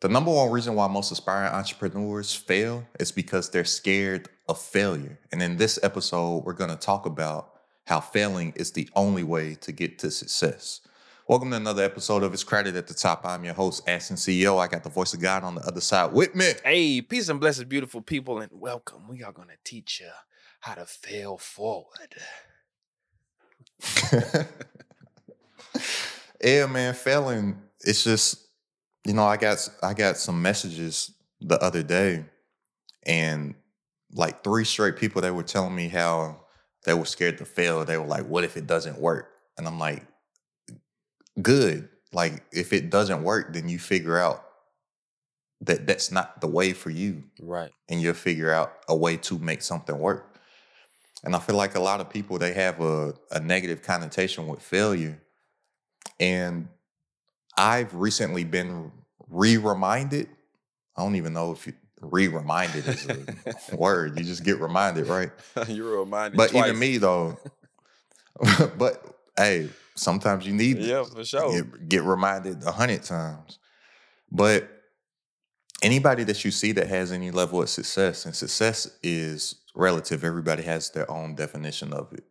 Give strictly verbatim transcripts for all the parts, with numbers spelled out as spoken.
The number one reason why most aspiring entrepreneurs fail is because they're scared of failure. And in this episode, we're going to talk about how failing is the only way to get to success. Welcome to another episode of It's Crowded at the Top. I'm your host, AstenCeo. I got the voice of God on the other side with me. Hey, peace and blessings, beautiful people, and welcome. We are going to teach you how to fail forward. Yeah, man, failing, it's just... You know, I got I got some messages the other day, and like three straight people that were telling me how they were scared to fail. They were like, what if it doesn't work? And I'm like, good. Like, if it doesn't work, then you figure out that that's not the way for you. Right. And you'll figure out a way to make something work. And I feel like a lot of people, they have a, a negative connotation with failure. And I've recently been re-reminded. I don't even know if you, re-reminded is a word. You just get reminded, right? You were reminded But twice. Even me, though. But, hey, sometimes you need yeah, for sure. get, get reminded a hundred times. But anybody that you see that has any level of success, and success is relative. Everybody has their own definition of it.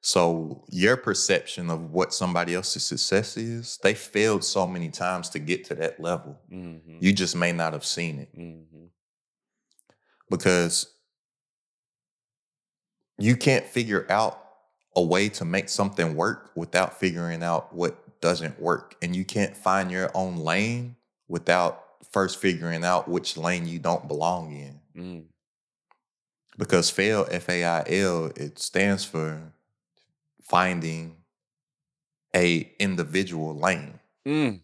So your perception of what somebody else's success is, they failed so many times to get to that level. Mm-hmm. You just may not have seen it. Mm-hmm. Because you can't figure out a way to make something work without figuring out what doesn't work. And you can't find your own lane without first figuring out which lane you don't belong in. Mm. Because fail, F A I L, it stands for... finding a individual lane. Mm.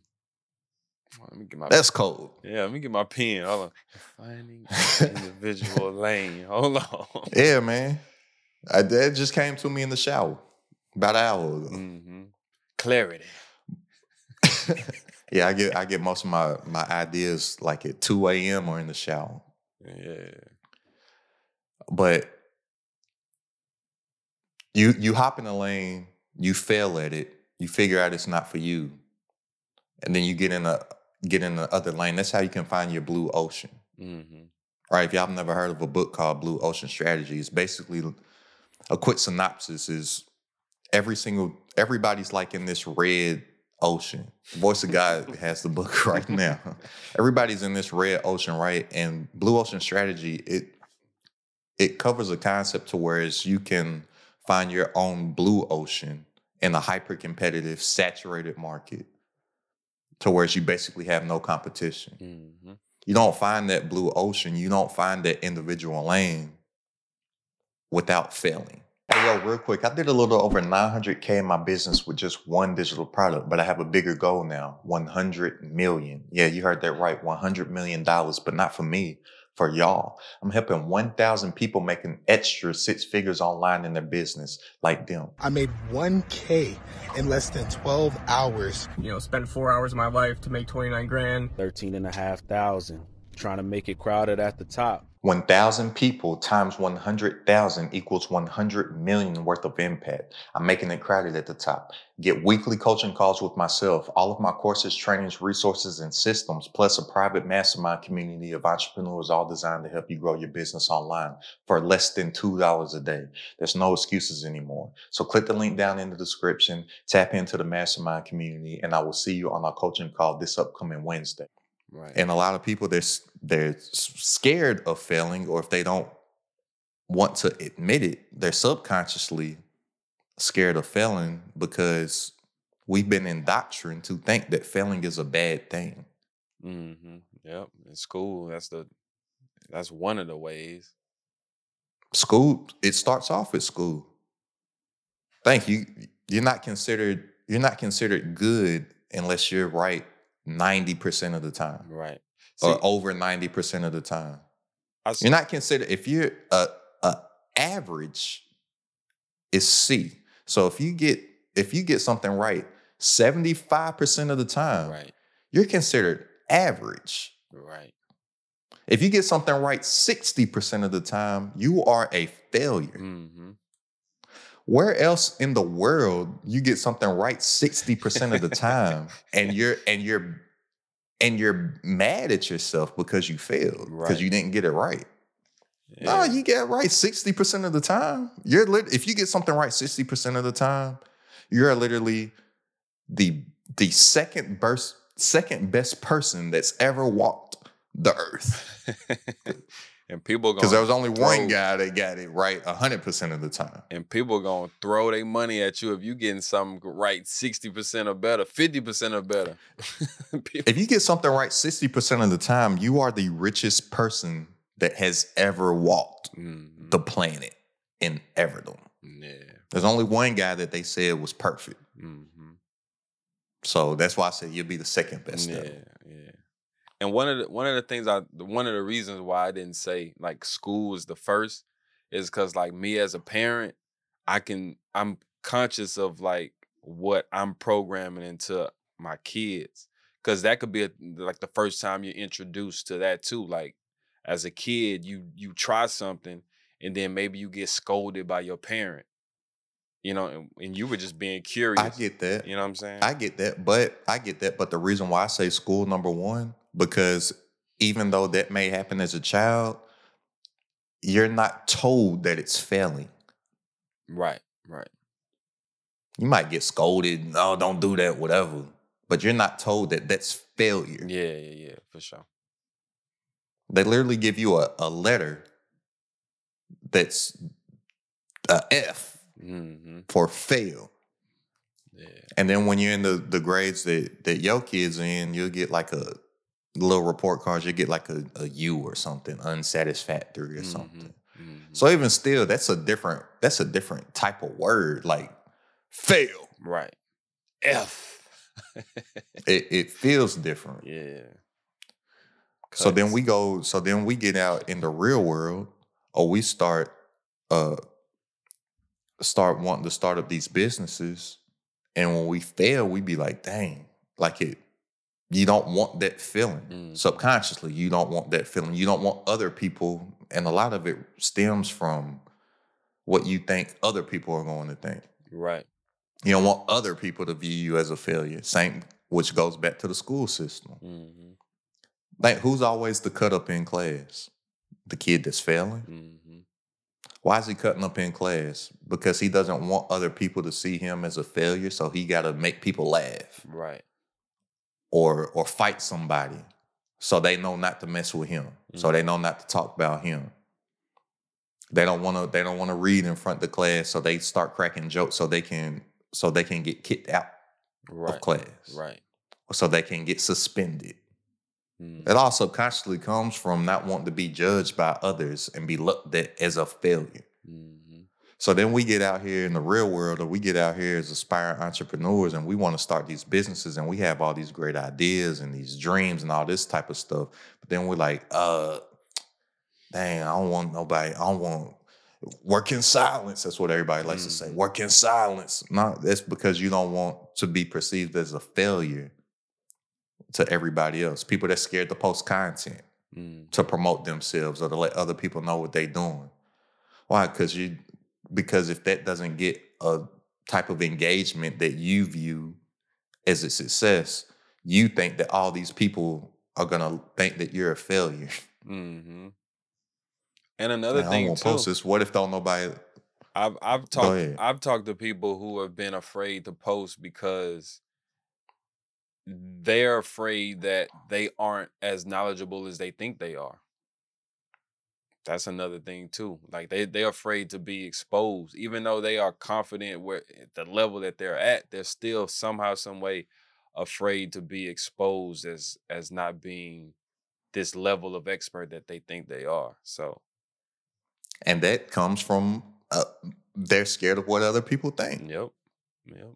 Well, let me get my That's pen. Cold. Yeah, let me get my pen. Hold on. Finding an individual lane. Hold on. Yeah, man. I, that just came to me in the shower about an hour ago. Mm-hmm. Clarity. Yeah, I get I get most of my, my ideas like at two a.m. or in the shower. Yeah. But... You you hop in a lane, you fail at it, you figure out it's not for you, and then you get in a get in the other lane. That's how you can find your blue ocean, mm-hmm. right? If y'all have never heard of a book called Blue Ocean Strategy, it's basically a quick synopsis is every single everybody's like in this red ocean. The Voice of God has the book right now. Everybody's in this red ocean, right? And Blue Ocean Strategy it it covers a concept to where it's you can find your own blue ocean in a hyper-competitive, saturated market to where you basically have no competition. Mm-hmm. You don't find that blue ocean. You don't find that individual lane without failing. Hey, yo, real quick, I did a little over nine hundred K in my business with just one digital product, but I have a bigger goal now, one hundred million. Yeah, you heard that right, one hundred million dollars, but not for me. For y'all, I'm helping one thousand people make an extra six figures online in their business like them. I made one K in less than twelve hours. You know, spent four hours of my life to make twenty-nine grand. thirteen and a half thousand, trying to make it crowded at the top. one thousand people times one hundred thousand equals one hundred million worth of impact. I'm making it crowded at the top. Get weekly coaching calls with myself, all of my courses, trainings, resources, and systems, plus a private mastermind community of entrepreneurs all designed to help you grow your business online for less than two dollars a day. There's no excuses anymore. So click the link down in the description, tap into the mastermind community, and I will see you on our coaching call this upcoming Wednesday. Right. And a lot of people, they're, they're scared of failing, or if they don't want to admit it, they're subconsciously scared of failing because we've been indoctrinated to think that failing is a bad thing. Mm-hmm. Yep. In school, that's the that's one of the ways. School, it starts off at school. Thank you. You're not considered you're not considered good unless you're right ninety percent of the time. Right. See, or over ninety percent of the time. I you're not considered, if you're a, a average is C. So if you get, if you get something right seventy-five percent of the time, right, you're considered average. Right. If you get something right sixty percent of the time, you are a failure. Mm-hmm. Where else in the world you get something right sixty percent of the time and you're and you're and you're mad at yourself because you failed, because right. you didn't get it right. Yeah. No, you get it right sixty percent of the time. You're lit- if you get something right sixty percent of the time, you're literally the the second best, second best person that's ever walked the earth. And people going, because there was only throw, one guy that got it right one hundred percent of the time. And people going to throw their money at you if you getting something right sixty percent or better, fifty percent or better. people- if you get something right sixty percent of the time, you are the richest person that has ever walked mm-hmm. the planet in Everdom. Yeah. There's only one guy that they said was perfect. Mm-hmm. So that's why I said you'll be the second best. Yeah, ever. Yeah. And one of the one of the things I one of the reasons why I didn't say like school is the first is because like me as a parent, I can I'm conscious of like what I'm programming into my kids, because that could be a, like the first time you're introduced to that too. Like as a kid, you you try something and then maybe you get scolded by your parent, you know, and, and you were just being curious. I get that. You know what I'm saying? I get that, but I get that. But the reason why I say school number one. Because even though that may happen as a child, you're not told that it's failing. Right, right. You might get scolded, no, don't do that, whatever. But you're not told that that's failure. Yeah, yeah, yeah, for sure. They literally give you a, a letter that's an F mm-hmm. for fail. Yeah. And then when you're in the, the grades that, that your kids are in, you'll get like a... little report cards, you get like a, a U or something, unsatisfactory or mm-hmm, something. Mm-hmm. So even still, that's a different that's a different type of word, like fail. Right. F. it it feels different. Yeah. So then we go, so then we get out in the real world, or we start uh start wanting to start up these businesses. And when we fail, we be like, dang, like it. You don't want that feeling. Mm. Subconsciously, you don't want that feeling. You don't want other people. And a lot of it stems from what you think other people are going to think. Right. You don't want other people to view you as a failure. Same, which goes back to the school system. Mm-hmm. Like, who's always the cut up in class? The kid that's failing? Mm-hmm. Why is he cutting up in class? Because he doesn't want other people to see him as a failure, so he got to make people laugh. Right. Or or fight somebody, so they know not to mess with him. Mm-hmm. So they know not to talk about him. They don't want to. They don't want to read in front of the class, so they start cracking jokes, so they can so they can get kicked out right. of class, right? Or so they can get suspended. Mm-hmm. It all subconsciously comes from not wanting to be judged by others and be looked at as a failure. Mm-hmm. So then we get out here in the real world, or we get out here as aspiring entrepreneurs, and we want to start these businesses, and we have all these great ideas and these dreams and all this type of stuff. But then we're like, uh, dang, I don't want nobody. I don't want work in silence. That's what everybody likes mm. to say. Work in silence. No, that's because you don't want to be perceived as a failure to everybody else. People that's scared to post content, mm. to promote themselves, or to let other people know what they're doing. Why? Because you... Because if that doesn't get a type of engagement that you view as a success, you think that all these people are going to think that you're a failure. Mm-hmm. And another Man, thing, I won't too. Post this. What if don't nobody... I've, I've talked I've talked to people who have been afraid to post because they're afraid that they aren't as knowledgeable as they think they are. That's another thing too. Like they they're afraid to be exposed, even though they are confident where at the level that they're at. They're still somehow, some way, afraid to be exposed as as not being this level of expert that they think they are. So, and that comes from uh, they're scared of what other people think. Yep, yep.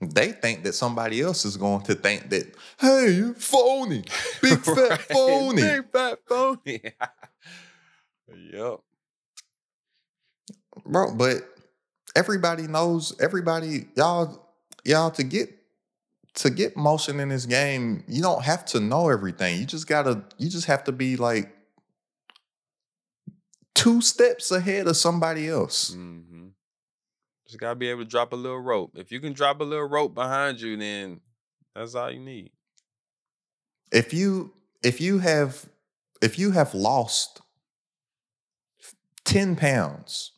They think that somebody else is going to think that, hey, you phony, big fat right. phony, big fat phony. Yep. Bro, but everybody knows, everybody, y'all, y'all to get to get motion in this game, you don't have to know everything. You just gotta, you just have to be like two steps ahead of somebody else. Mm-hmm. Just gotta be able to drop a little rope. If you can drop a little rope behind you, then that's all you need. If you if you have if you have lost ten pounds,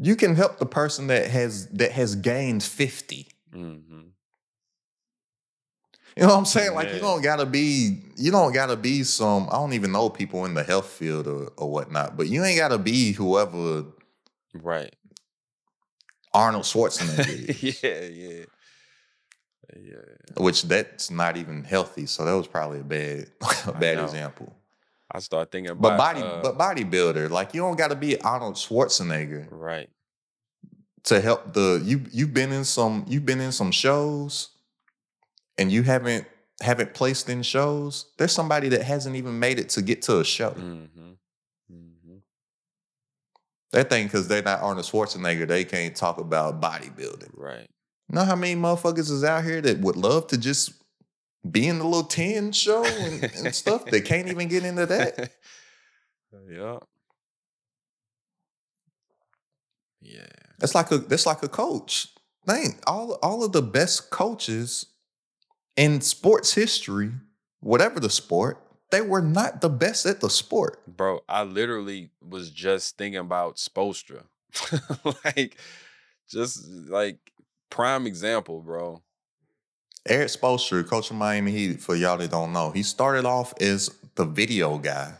you can help the person that has that has gained fifty. Mm-hmm. You know what I'm saying? Like, yeah. you don't gotta be, you don't gotta be some, I don't even know people in the health field or, or whatnot, but you ain't gotta be whoever right. Arnold Schwarzenegger is. yeah, yeah. Yeah. Which that's not even healthy. So that was probably a bad a bad example. I start thinking about But body uh, but bodybuilder, like you don't gotta be Arnold Schwarzenegger. Right. To help the you you've been in some you've been in some shows. And you haven't haven't placed in shows. There's somebody that hasn't even made it to get to a show. Mm-hmm. Mm-hmm. That thing, because they're not Arnold Schwarzenegger, they can't talk about bodybuilding. Right. You know how many motherfuckers is out here that would love to just be in the little ten show and, and stuff? They can't even get into that. Yeah. Yeah. That's like a that's like a coach thing. All all of the best coaches in sports history, whatever the sport, they were not the best at the sport. Bro, I literally was just thinking about Spoelstra. like, just like prime example, bro. Eric Spoelstra, coach of Miami Heat, for y'all that don't know, he started off as the video guy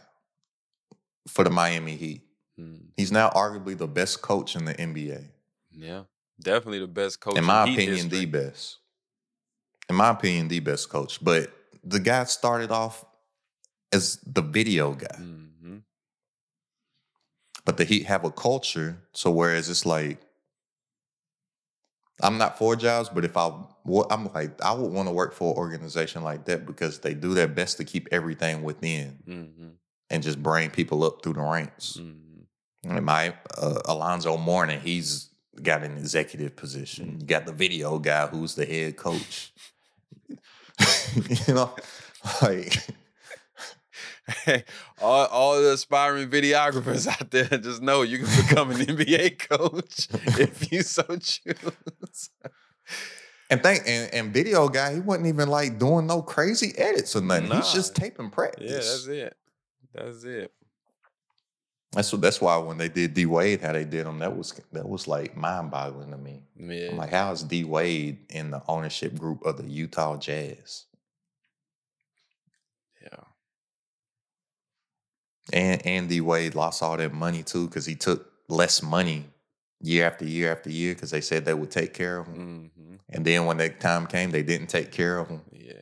for the Miami Heat. Hmm. He's now arguably the best coach in the N B A. Yeah, definitely the best coach in my in opinion, history. the best. In my opinion, the best coach. But the guy started off as the video guy. Mm-hmm. But the Heat have a culture, so whereas it's like, I'm not for jobs, but if I, I'm like, I would want to work for an organization like that because they do their best to keep everything within mm-hmm. and just bring people up through the ranks. Mm-hmm. And my uh, Alonzo Mourning, he's got an executive position. Mm-hmm. You got the video guy who's the head coach. You know, like hey, all all the aspiring videographers out there, just know you can become an N B A coach if you so choose. And think and, and video guy, he wasn't even like doing no crazy edits or nothing. Nah. He's just taping practice. Yeah, that's it. That's it. That's that's why when they did D Wade, how they did him, that was that was like mind boggling to me. Yeah. I'm like, how is D Wade in the ownership group of the Utah Jazz? Yeah. And and D Wade lost all that money too because he took less money year after year after year because they said they would take care of him, mm-hmm. and then when that time came, they didn't take care of him. Yeah.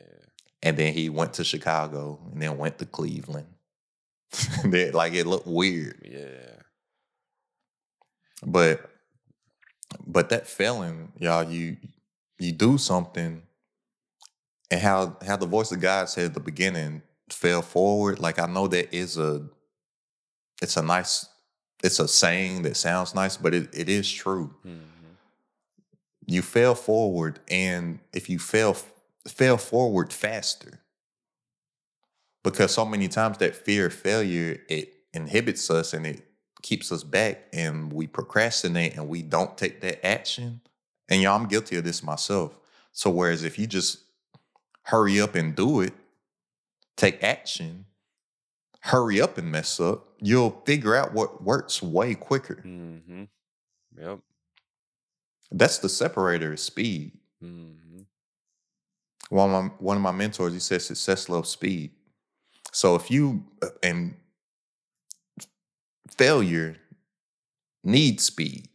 And then he went to Chicago, and then went to Cleveland. Like it looked weird. Yeah. But but that feeling, y'all, you you do something and how how the voice of God said at the beginning, fell forward. Like I know that is a it's a nice it's a saying that sounds nice, but it, it is true. Mm-hmm. You fell forward, and if you fell fell forward faster. Because so many times that fear of failure, it inhibits us and it keeps us back and we procrastinate and we don't take that action. And y'all, I'm guilty of this myself. So whereas if you just hurry up and do it, take action, hurry up and mess up, you'll figure out what works way quicker. Mm-hmm. Yep. That's the separator is speed. Mm-hmm. One of my, one of my mentors, he said, success loves speed. So if you, and failure needs speed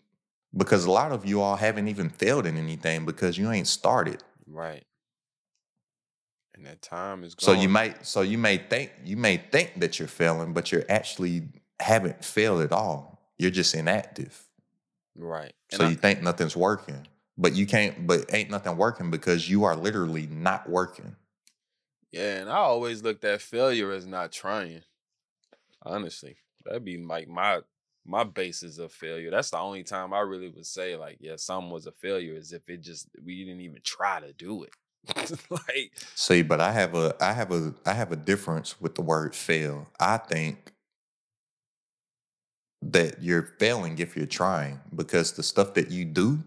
because a lot of you all haven't even failed in anything because you ain't started. Right. And that time is gone. So you might, so you may think, you may think that you're failing, but you're actually haven't failed at all. You're just inactive. Right. And so I, you think nothing's working, but you can't, but ain't nothing working because you are literally not working. Yeah, and I always looked at failure as not trying. Honestly, that'd be like my my basis of failure. That's the only time I really would say like, yeah, something was a failure is if it just we didn't even try to do it. Like, see, but I have a I have a I have a difference with the word fail. I think that you're failing if you're trying because the stuff that you do,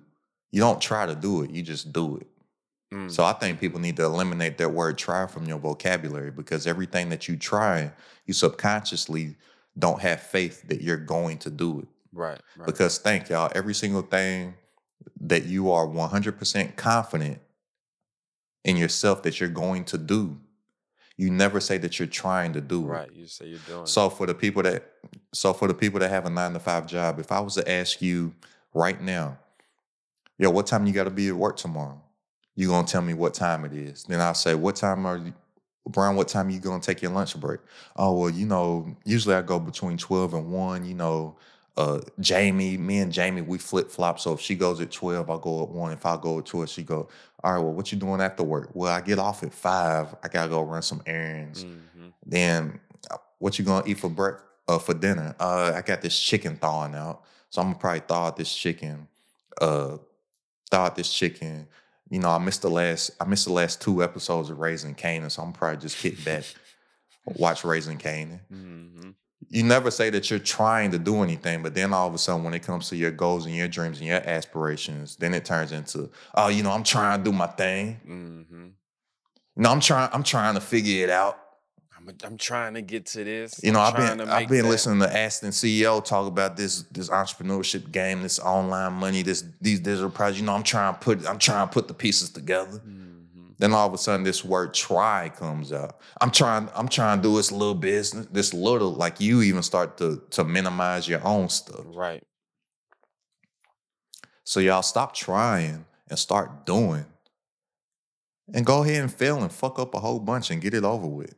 you don't try to do it, you just do it. Mm. So I think people need to eliminate that word try from your vocabulary, because everything that you try, you subconsciously don't have faith that you're going to do it. Right. right. Because think, y'all, every single thing that you are one hundred percent confident in yourself that you're going to do, you never say that you're trying to do. Right. You say you're doing. So for the people that, so for the people that have a nine to five job, if I was to ask you right now, yo, what time you got to be at work tomorrow? You gonna tell me what time it is. Then I'll say, what time are you, Brian, what time are you gonna take your lunch break? Oh, well, you know, usually I go between twelve and one, you know, uh, Jamie, me and Jamie, we flip flop. So if she goes at twelve, I'll go at one. If I go at twelve, she go, all right, well, what you doing after work? Well, I get off at five. I gotta go run some errands. Mm-hmm. Then what you gonna eat for break, uh, for dinner? Uh, I got this chicken thawing out. So I'm gonna probably thaw out this chicken, uh, thaw out this chicken. You know, I missed the last I missed the last two episodes of Raising Canaan, so I'm probably just kick back, watch Raising Canaan. Mm-hmm. You never say that you're trying to do anything, but then all of a sudden when it comes to your goals and your dreams and your aspirations, then it turns into, oh, you know, I'm trying to do my thing. Mm-hmm. No, I'm trying, I'm trying to figure it out. I'm, I'm trying to get to this. You know, I'm I've been I've been that. listening to AstenCeo talk about this this entrepreneurship game, this online money, this these digital projects. You know, I'm trying to put I'm trying to put the pieces together. Mm-hmm. Then all of a sudden, this word "try" comes out. I'm trying I'm trying to do this little business, this little like you even start to to minimize your own stuff. Right. So y'all stop trying and start doing, and go ahead and fail and fuck up a whole bunch and get it over with.